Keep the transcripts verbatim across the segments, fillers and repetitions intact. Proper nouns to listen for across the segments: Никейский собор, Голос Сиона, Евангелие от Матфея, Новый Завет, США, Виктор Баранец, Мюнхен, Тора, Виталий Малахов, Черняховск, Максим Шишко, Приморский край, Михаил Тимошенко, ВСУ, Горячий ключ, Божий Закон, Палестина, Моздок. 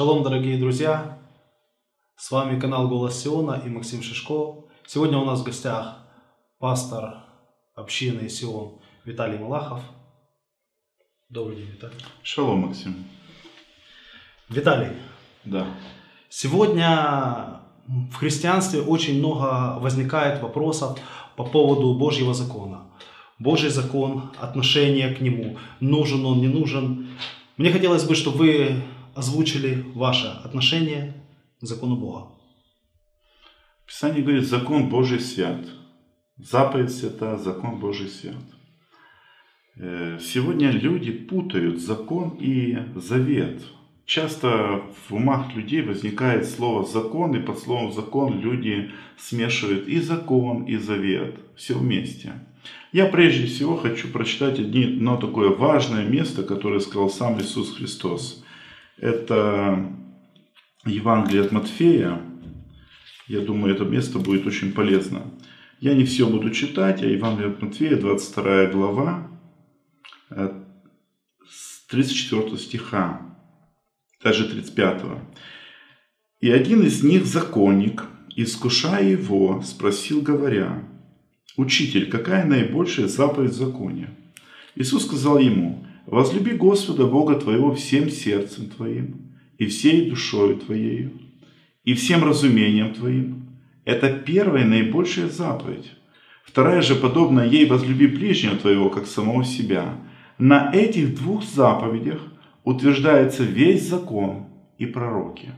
Шалом, дорогие друзья! С вами канал Голос Сиона и Максим Шишко. Сегодня у нас в гостях пастор общины Сион Виталий Малахов. Добрый день, Виталий. Шалом, Максим. Виталий. Да. Сегодня в христианстве очень много возникает вопросов по поводу Божьего закона. Божий закон, отношение к нему, нужен он, не нужен. Мне хотелось бы, чтобы вы озвучили ваше отношение к закону Бога. Писание говорит, закон Божий свят. Заповедь свята, закон Божий свят. Сегодня люди путают закон и завет. Часто в умах людей возникает слово «закон», и под словом «закон» люди смешивают и закон, и завет. Все вместе. Я прежде всего хочу прочитать одно такое важное место, которое сказал сам Иисус Христос. Это Евангелие от Матфея. Я думаю, это место будет очень полезно. Я не все буду читать, а Евангелие от Матфея, двадцать вторая глава, с тридцать четвёртого стиха, даже тридцать пятого. «И один из них, законник, искушая его, спросил, говоря: „Учитель, какая наибольшая заповедь в законе?“ Иисус сказал ему: „Возлюби Господа Бога твоего всем сердцем твоим, и всей душою твоею, и всем разумением твоим. Это первая наибольшая заповедь. Вторая же, подобная ей, возлюби ближнего твоего, как самого себя. На этих двух заповедях утверждается весь закон и пророки».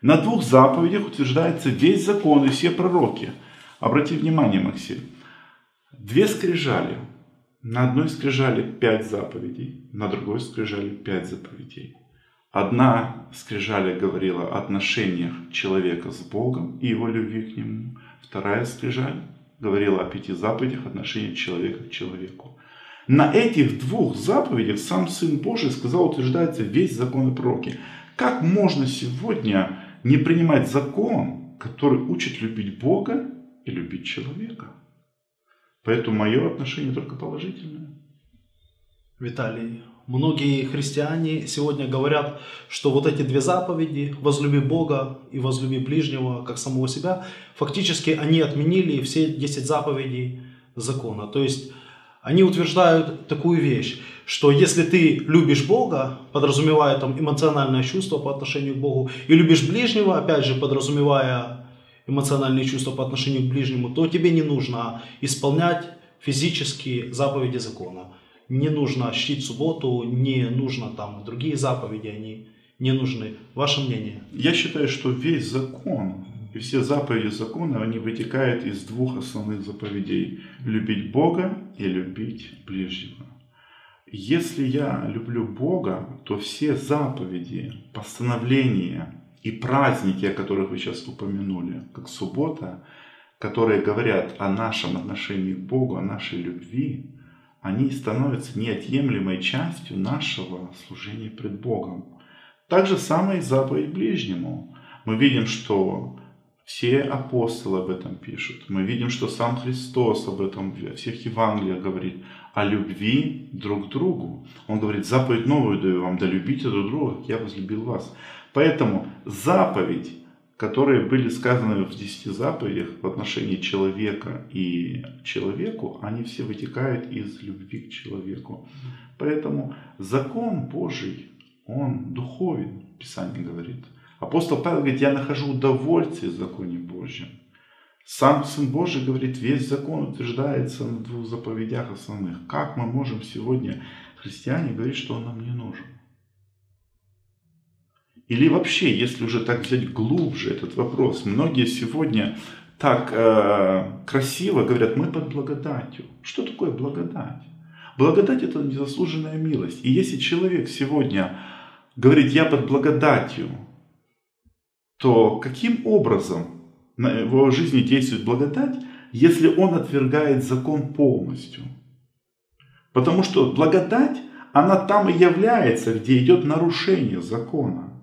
На двух заповедях утверждается весь закон и все пророки. Обрати внимание, Максим, две скрижали. На одной скрижали пять заповедей, на другой скрижали пять заповедей. Одна скрижали говорила о отношениях человека с Богом и его любви к Нему. Вторая скрижаль говорила о пяти заповедях отношения человека к человеку. На этих двух заповедях сам Сын Божий сказал, утверждается весь закон и пророки. Как можно сегодня не принимать закон, который учит любить Бога и любить человека? Поэтому мое отношение только положительное. Виталий, многие христиане сегодня говорят, что вот эти две заповеди, возлюби Бога и возлюби ближнего, как самого себя, фактически они отменили все десять заповедей закона. То есть они утверждают такую вещь, что если ты любишь Бога, подразумевая там эмоциональное чувство по отношению к Богу, и любишь ближнего, опять же, подразумевая эмоциональные чувства по отношению к ближнему, то тебе не нужно исполнять физические заповеди закона. Не нужно чтить субботу, не нужно там другие заповеди, они не нужны. Ваше мнение? Я считаю, что весь закон и все заповеди закона, они вытекают из двух основных заповедей. Любить Бога и любить ближнего. Если я люблю Бога, то все заповеди, постановления и праздники, о которых вы сейчас упомянули, как суббота, которые говорят о нашем отношении к Богу, о нашей любви, они становятся неотъемлемой частью нашего служения пред Богом. Так же самое и заповедь ближнему. Мы видим, что все апостолы об этом пишут. Мы видим, что сам Христос об этом во всех Евангелиях говорит. О любви друг к другу. Он говорит: заповедь новую даю вам, да любите друг друга, как я возлюбил вас. Поэтому заповедь, которые были сказаны в десяти заповедях в отношении человека и человеку, они все вытекают из любви к человеку. Поэтому закон Божий, он духовен, Писание говорит. Апостол Павел говорит: я нахожу удовольствие в законе Божьем. Сам Сын Божий говорит, весь закон утверждается на двух заповедях основных. Как мы можем сегодня, христиане, говорить, что он нам не нужен? Или вообще, если уже так взять глубже этот вопрос, многие сегодня так э, красиво говорят: мы под благодатью. Что такое благодать? Благодать – это незаслуженная милость. И если человек сегодня говорит: я под благодатью, то каким образом на его жизни действует благодать, если он отвергает закон полностью? Потому что благодать, она там и является, где идет нарушение закона.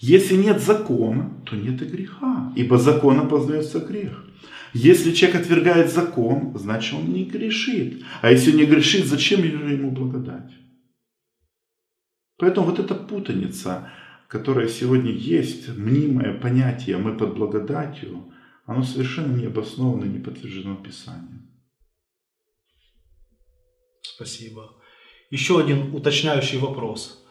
Если нет закона, то нет и греха, ибо законом познается грех. Если человек отвергает закон, значит он не грешит. А если он не грешит, зачем ему благодать? Поэтому вот эта путаница, которое сегодня есть, мнимое понятие «мы под благодатью», оно совершенно не обосновано, не подтверждено Писанием. Спасибо. Еще один уточняющий вопрос.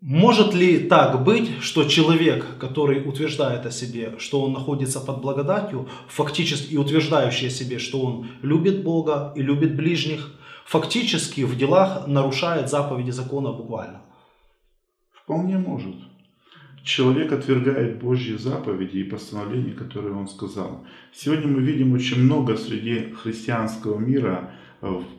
Может ли так быть, что человек, который утверждает о себе, что он находится под благодатью, фактически и утверждающий о себе, что он любит Бога и любит ближних, фактически в делах нарушает заповеди закона буквально? Вполне может. Человек отвергает Божьи заповеди и постановления, которые он сказал. Сегодня мы видим очень много среди христианского мира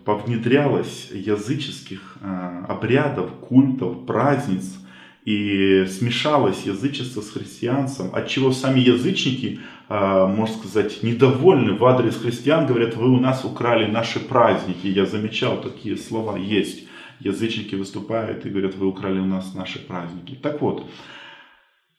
повнедрялось языческих обрядов, культов, праздниц, и смешалось язычество с христианством, отчего сами язычники, можно сказать, недовольны в адрес христиан, говорят: вы у нас украли наши праздники. Я замечал, такие слова есть. Язычники выступают и говорят: вы украли у нас наши праздники. Так вот,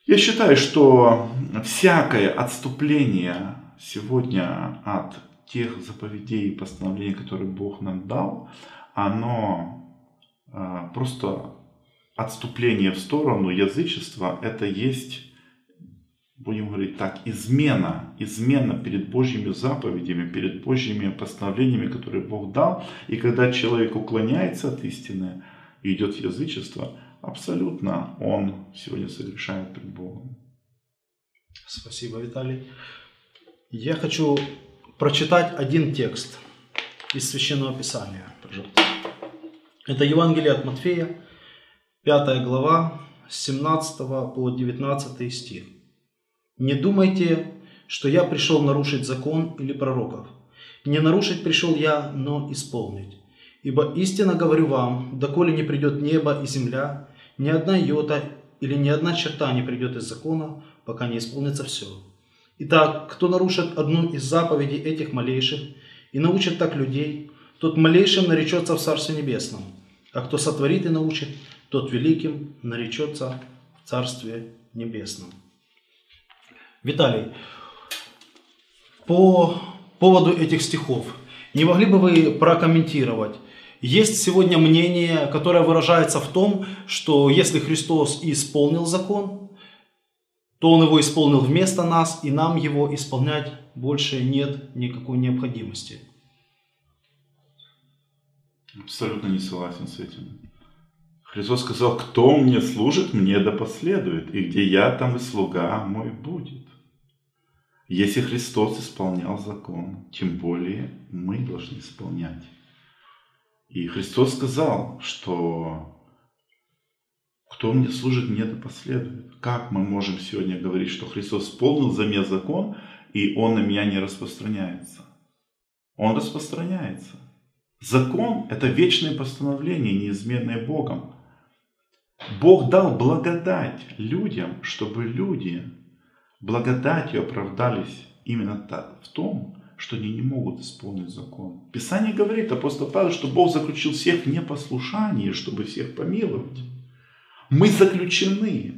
я считаю, что всякое отступление сегодня от тех заповедей и постановлений, которые Бог нам дал, оно э, просто отступление в сторону язычества, это есть, будем говорить так, измена, измена перед Божьими заповедями, перед Божьими постановлениями, которые Бог дал. И когда человек уклоняется от истины и идет в язычество, абсолютно он сегодня согрешает пред Богом. Спасибо, Виталий. Я хочу прочитать один текст из Священного Писания, пожалуйста. Это Евангелие от Матфея, пятая глава, с семнадцатого по девятнадцатый стих. «Не думайте, что я пришел нарушить закон или пророков. Не нарушить пришел я, но исполнить. Ибо истинно говорю вам, доколе не придет небо и земля, ни одна йота или ни одна черта не придет из закона, пока не исполнится все. Итак, кто нарушит одну из заповедей этих малейших и научит так людей, тот малейшим наречется в Царстве Небесном, а кто сотворит и научит, тот великим наречется в Царстве Небесном». Виталий, по поводу этих стихов, не могли бы вы прокомментировать? Есть сегодня мнение, которое выражается в том, что если Христос исполнил закон, то Он его исполнил вместо нас, и нам его исполнять больше нет никакой необходимости. Абсолютно не согласен с этим. Христос сказал: кто мне служит, мне да последует, и где я, там и слуга мой будет. Если Христос исполнял закон, тем более мы должны исполнять. И Христос сказал, что кто мне служит, мне это последует. Как мы можем сегодня говорить, что Христос исполнил за меня закон, и он на меня не распространяется? Он распространяется. Закон – это вечное постановление, неизменное Богом. Бог дал благодать людям, чтобы люди благодатью оправдались именно так, в том, что они не могут исполнить закон. Писание говорит, апостол Павел, что Бог заключил всех в непослушании, чтобы всех помиловать. Мы заключены.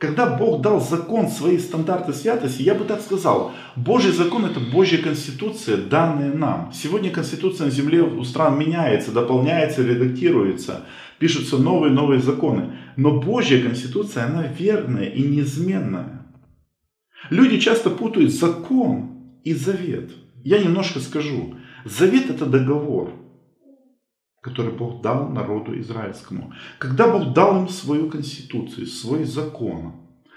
Когда Бог дал закон, свои стандарты святости, я бы так сказал, Божий закон – это Божья конституция, данная нам. Сегодня конституция на земле у стран меняется, дополняется, редактируется, пишутся новые-новые законы. Но Божья конституция, она верная и неизменная. Люди часто путают закон и завет. Я немножко скажу. Завет – это договор, который Бог дал народу израильскому. Когда Бог дал им свою конституцию, свой закон,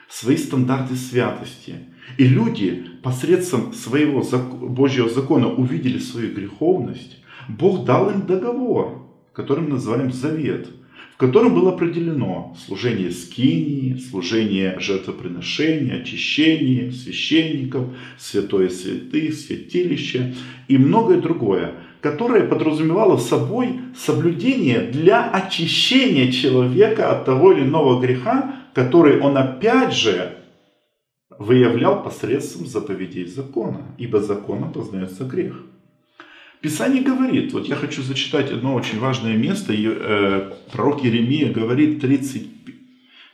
свои стандарты святости, и люди посредством своего Божьего закона увидели свою греховность, Бог дал им договор, который мы называем завет, в котором было определено служение скинии, служение жертвоприношения, очищение священников, святое святых, святилище и многое другое, которое подразумевало собой соблюдение для очищения человека от того или иного греха, который он опять же выявлял посредством заповедей закона, ибо законом познается грех. Писание говорит, вот я хочу зачитать одно очень важное место, пророк Иеремия говорит в тридцать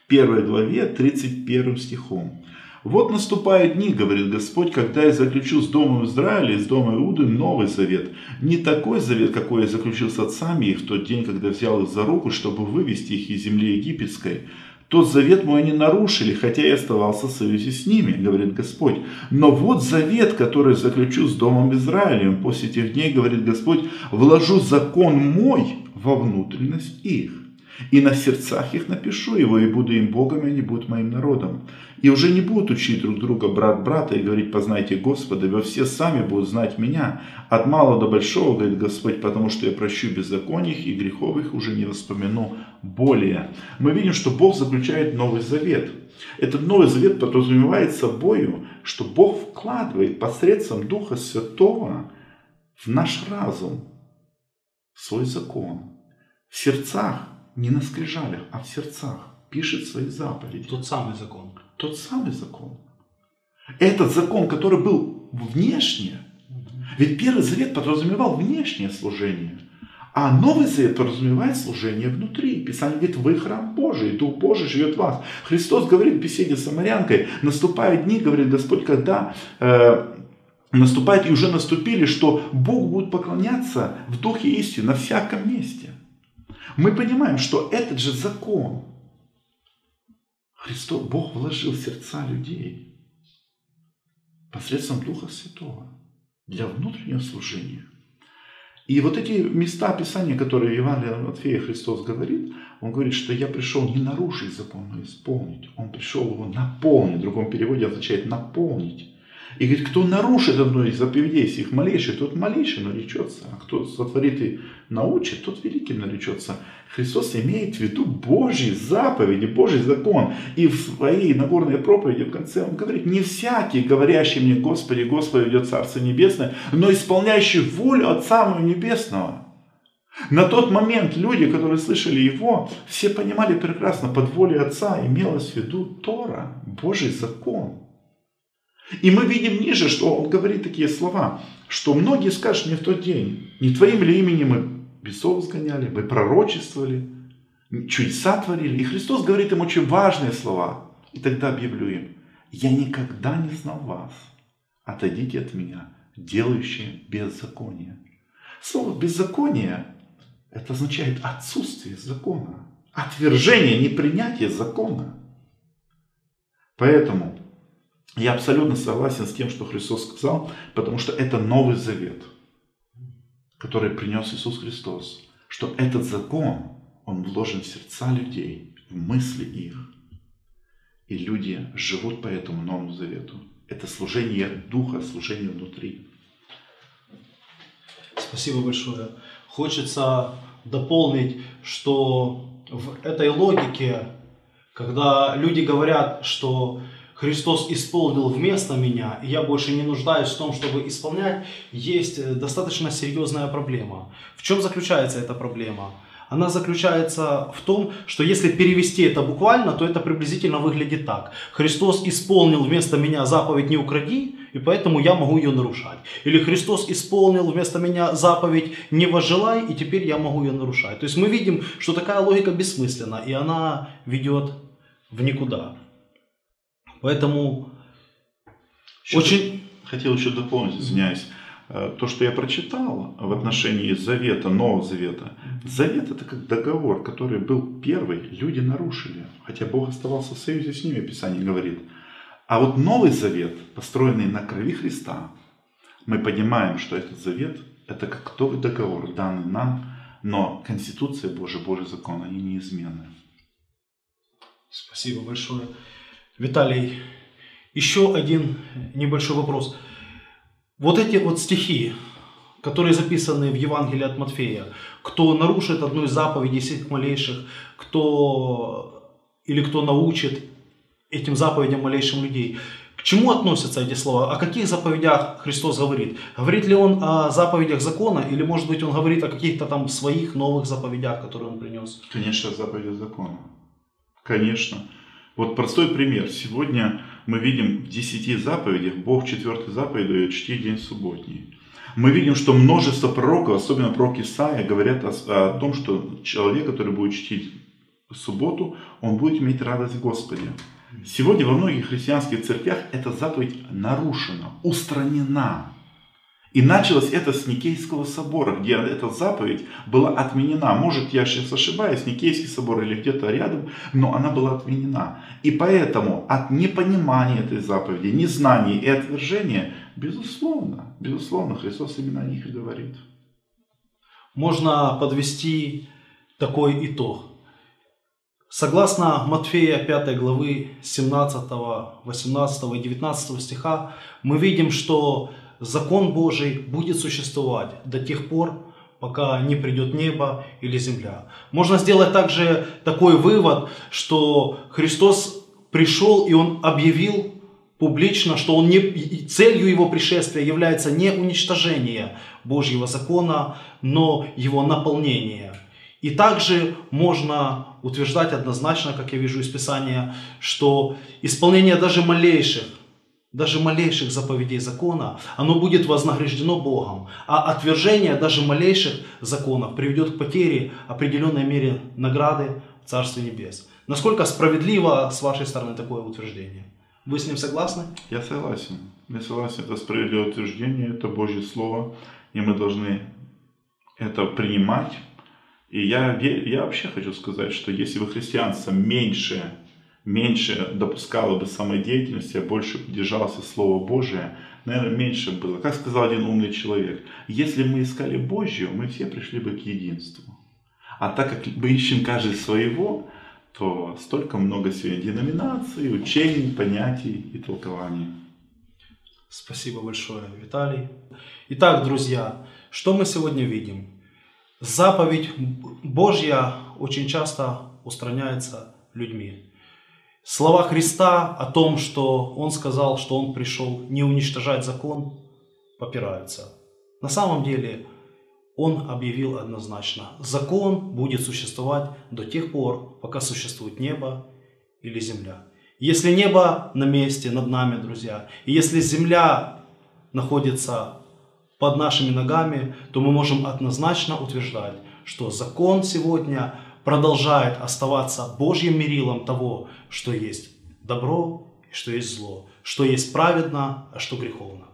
первой главе, тридцать первым стихом. «Вот наступают дни, — говорит Господь, — когда я заключу с домом Израиля и с домом Иуды новый завет. Не такой завет, какой я заключил с отцами их в тот день, когда взял их за руку, чтобы вывести их из земли египетской. Тот завет мой они нарушили, хотя я оставался в союзе с ними, говорит Господь. Но вот завет, который заключу с Домом Израилем после тех дней, говорит Господь, вложу закон мой во внутренность их. И на сердцах их напишу его, и буду им Богом, и они будут моим народом. И уже не будут учить друг друга брат брата и говорить, познайте Господа, ибо все сами будут знать меня. От малого до большого, говорит Господь, потому что я прощу беззаконие их, и грехов их уже не воспомяну более. Мы видим, что Бог заключает Новый Завет. Этот Новый Завет подразумевает собою, что Бог вкладывает посредством Духа Святого в наш разум свой закон. В сердцах. Не на скрижалях, а в сердцах пишет свои заповеди. Тот самый закон. Тот самый закон. Этот закон, который был внешне. Ведь Первый Завет подразумевал внешнее служение. А Новый Завет подразумевает служение внутри. Писание говорит, вы храм Божий, Дух Божий живет в вас. Христос говорит в беседе с самарянкой, наступают дни, говорит Господь, когда... Э, наступают и уже наступили, что Бог будет поклоняться в Духе истины на всяком месте. Мы понимаем, что этот же закон Христос, Бог вложил в сердца людей посредством Духа Святого для внутреннего служения. И вот эти места Писания, которые Евангелие от Матфея Христос говорит, Он говорит, что я пришел не нарушить закон, но исполнить. Он пришел его наполнить. В другом переводе означает наполнить. И говорит, кто нарушит одно из заповедей сих малейших, тот малейший наречется, а кто сотворит и научит, тот великим наречется. Христос имеет в виду Божьи заповеди, Божий закон. И в своей Нагорной проповеди в конце он говорит, не всякий, говорящий мне Господи, Господи, ведет Царство Небесное, но исполняющий волю Отца Моего Небесного. На тот момент люди, которые слышали его, все понимали прекрасно, под волей Отца имелось в виду Тора, Божий закон. И мы видим ниже, что он говорит такие слова, что многие скажут мне в тот день, не твоим ли именем мы бесов сгоняли, мы пророчествовали, чудеса творили. И Христос говорит им очень важные слова. И тогда объявлю им, я никогда не знал вас, отойдите от меня, делающие беззаконие. Слово беззаконие, это означает отсутствие закона, отвержение, непринятие закона. Поэтому... Я абсолютно согласен с тем, что Христос сказал, потому что это Новый Завет, который принес Иисус Христос, что этот закон, он вложен в сердца людей, в мысли их. И люди живут по этому Новому Завету. Это служение Духа, служение внутри. Спасибо большое. Хочется дополнить, что в этой логике, когда люди говорят, что Христос исполнил вместо меня, и я больше не нуждаюсь в том, чтобы исполнять, есть достаточно серьезная проблема. В чем заключается эта проблема? Она заключается в том, что если перевести это буквально, то это приблизительно выглядит так. Христос исполнил вместо меня заповедь «Не укради», и поэтому я могу ее нарушать. Или Христос исполнил вместо меня заповедь «Не возжелай», и теперь я могу ее нарушать. То есть мы видим, что такая логика бессмысленна, и она ведет в никуда. Поэтому еще очень... Хотел еще дополнить, извиняюсь, то, что я прочитал в отношении Завета, Нового Завета. Завет – это как договор, который был первый, люди нарушили. Хотя Бог оставался в союзе с ними, Писание говорит. А вот Новый Завет, построенный на крови Христа, мы понимаем, что этот Завет – это как новый договор, данный нам, но Конституция Божия, Божий закон, они неизменны. Спасибо большое. Виталий, еще один небольшой вопрос. Вот эти вот стихи, которые записаны в Евангелии от Матфея, кто нарушит одну из заповедей сих малейших, кто или кто научит этим заповедям малейшим людей, к чему относятся эти слова? О каких заповедях Христос говорит? Говорит ли Он о заповедях закона или, может быть, Он говорит о каких-то там своих новых заповедях, которые Он принес? Конечно, о заповедях закона. Конечно. Вот простой пример. Сегодня мы видим в десяти заповедях, Бог четвертой заповедь дает «Чти день субботний». Мы видим, что множество пророков, особенно пророк Исаия, говорят о, о том, что человек, который будет чтить субботу, он будет иметь радость в Господе. Сегодня во многих христианских церквях эта заповедь нарушена, устранена. И началось это с Никейского собора, где эта заповедь была отменена. Может, я сейчас ошибаюсь, Никейский собор или где-то рядом, но она была отменена. И поэтому от непонимания этой заповеди, незнания и отвержения, безусловно, безусловно, Христос именно о них и говорит. Можно подвести такой итог. Согласно Матфея пятой главы семнадцатого, восемнадцатого и девятнадцатого стиха, мы видим, что закон Божий будет существовать до тех пор, пока не придет небо или земля. Можно сделать также такой вывод, что Христос пришел и Он объявил публично, что он не, целью Его пришествия является не уничтожение Божьего закона, но его наполнение. И также можно утверждать однозначно, как я вижу из Писания, что исполнение даже малейших, даже малейших заповедей закона, оно будет вознаграждено Богом. А отвержение даже малейших законов приведет к потере определенной мере награды в Царстве Небес. Насколько справедливо с вашей стороны такое утверждение? Вы с ним согласны? Я согласен. Я согласен. Это справедливое утверждение, это Божье Слово, и мы должны это принимать. И я, я вообще хочу сказать, что если бы христианство меньше, меньше допускало бы самодеятельности, а больше держалось Слово Божие, наверное, меньше было. Как сказал один умный человек, если мы искали Божью, мы все пришли бы к единству. А так как мы ищем каждый своего, то столько много сегодня деноминаций, учений, понятий и толкований. Спасибо большое, Виталий. Итак, друзья, что мы сегодня видим? Заповедь Божья очень часто устраняется людьми. Слова Христа о том, что Он сказал, что Он пришел не уничтожать закон, попираются. На самом деле Он объявил однозначно: закон будет существовать до тех пор, пока существует небо или земля. Если небо на месте, над нами, друзья, и если земля находится под нашими ногами, то мы можем однозначно утверждать, что закон сегодня продолжает оставаться Божьим мерилом того, что есть добро и что есть зло, что есть праведно, а что греховно.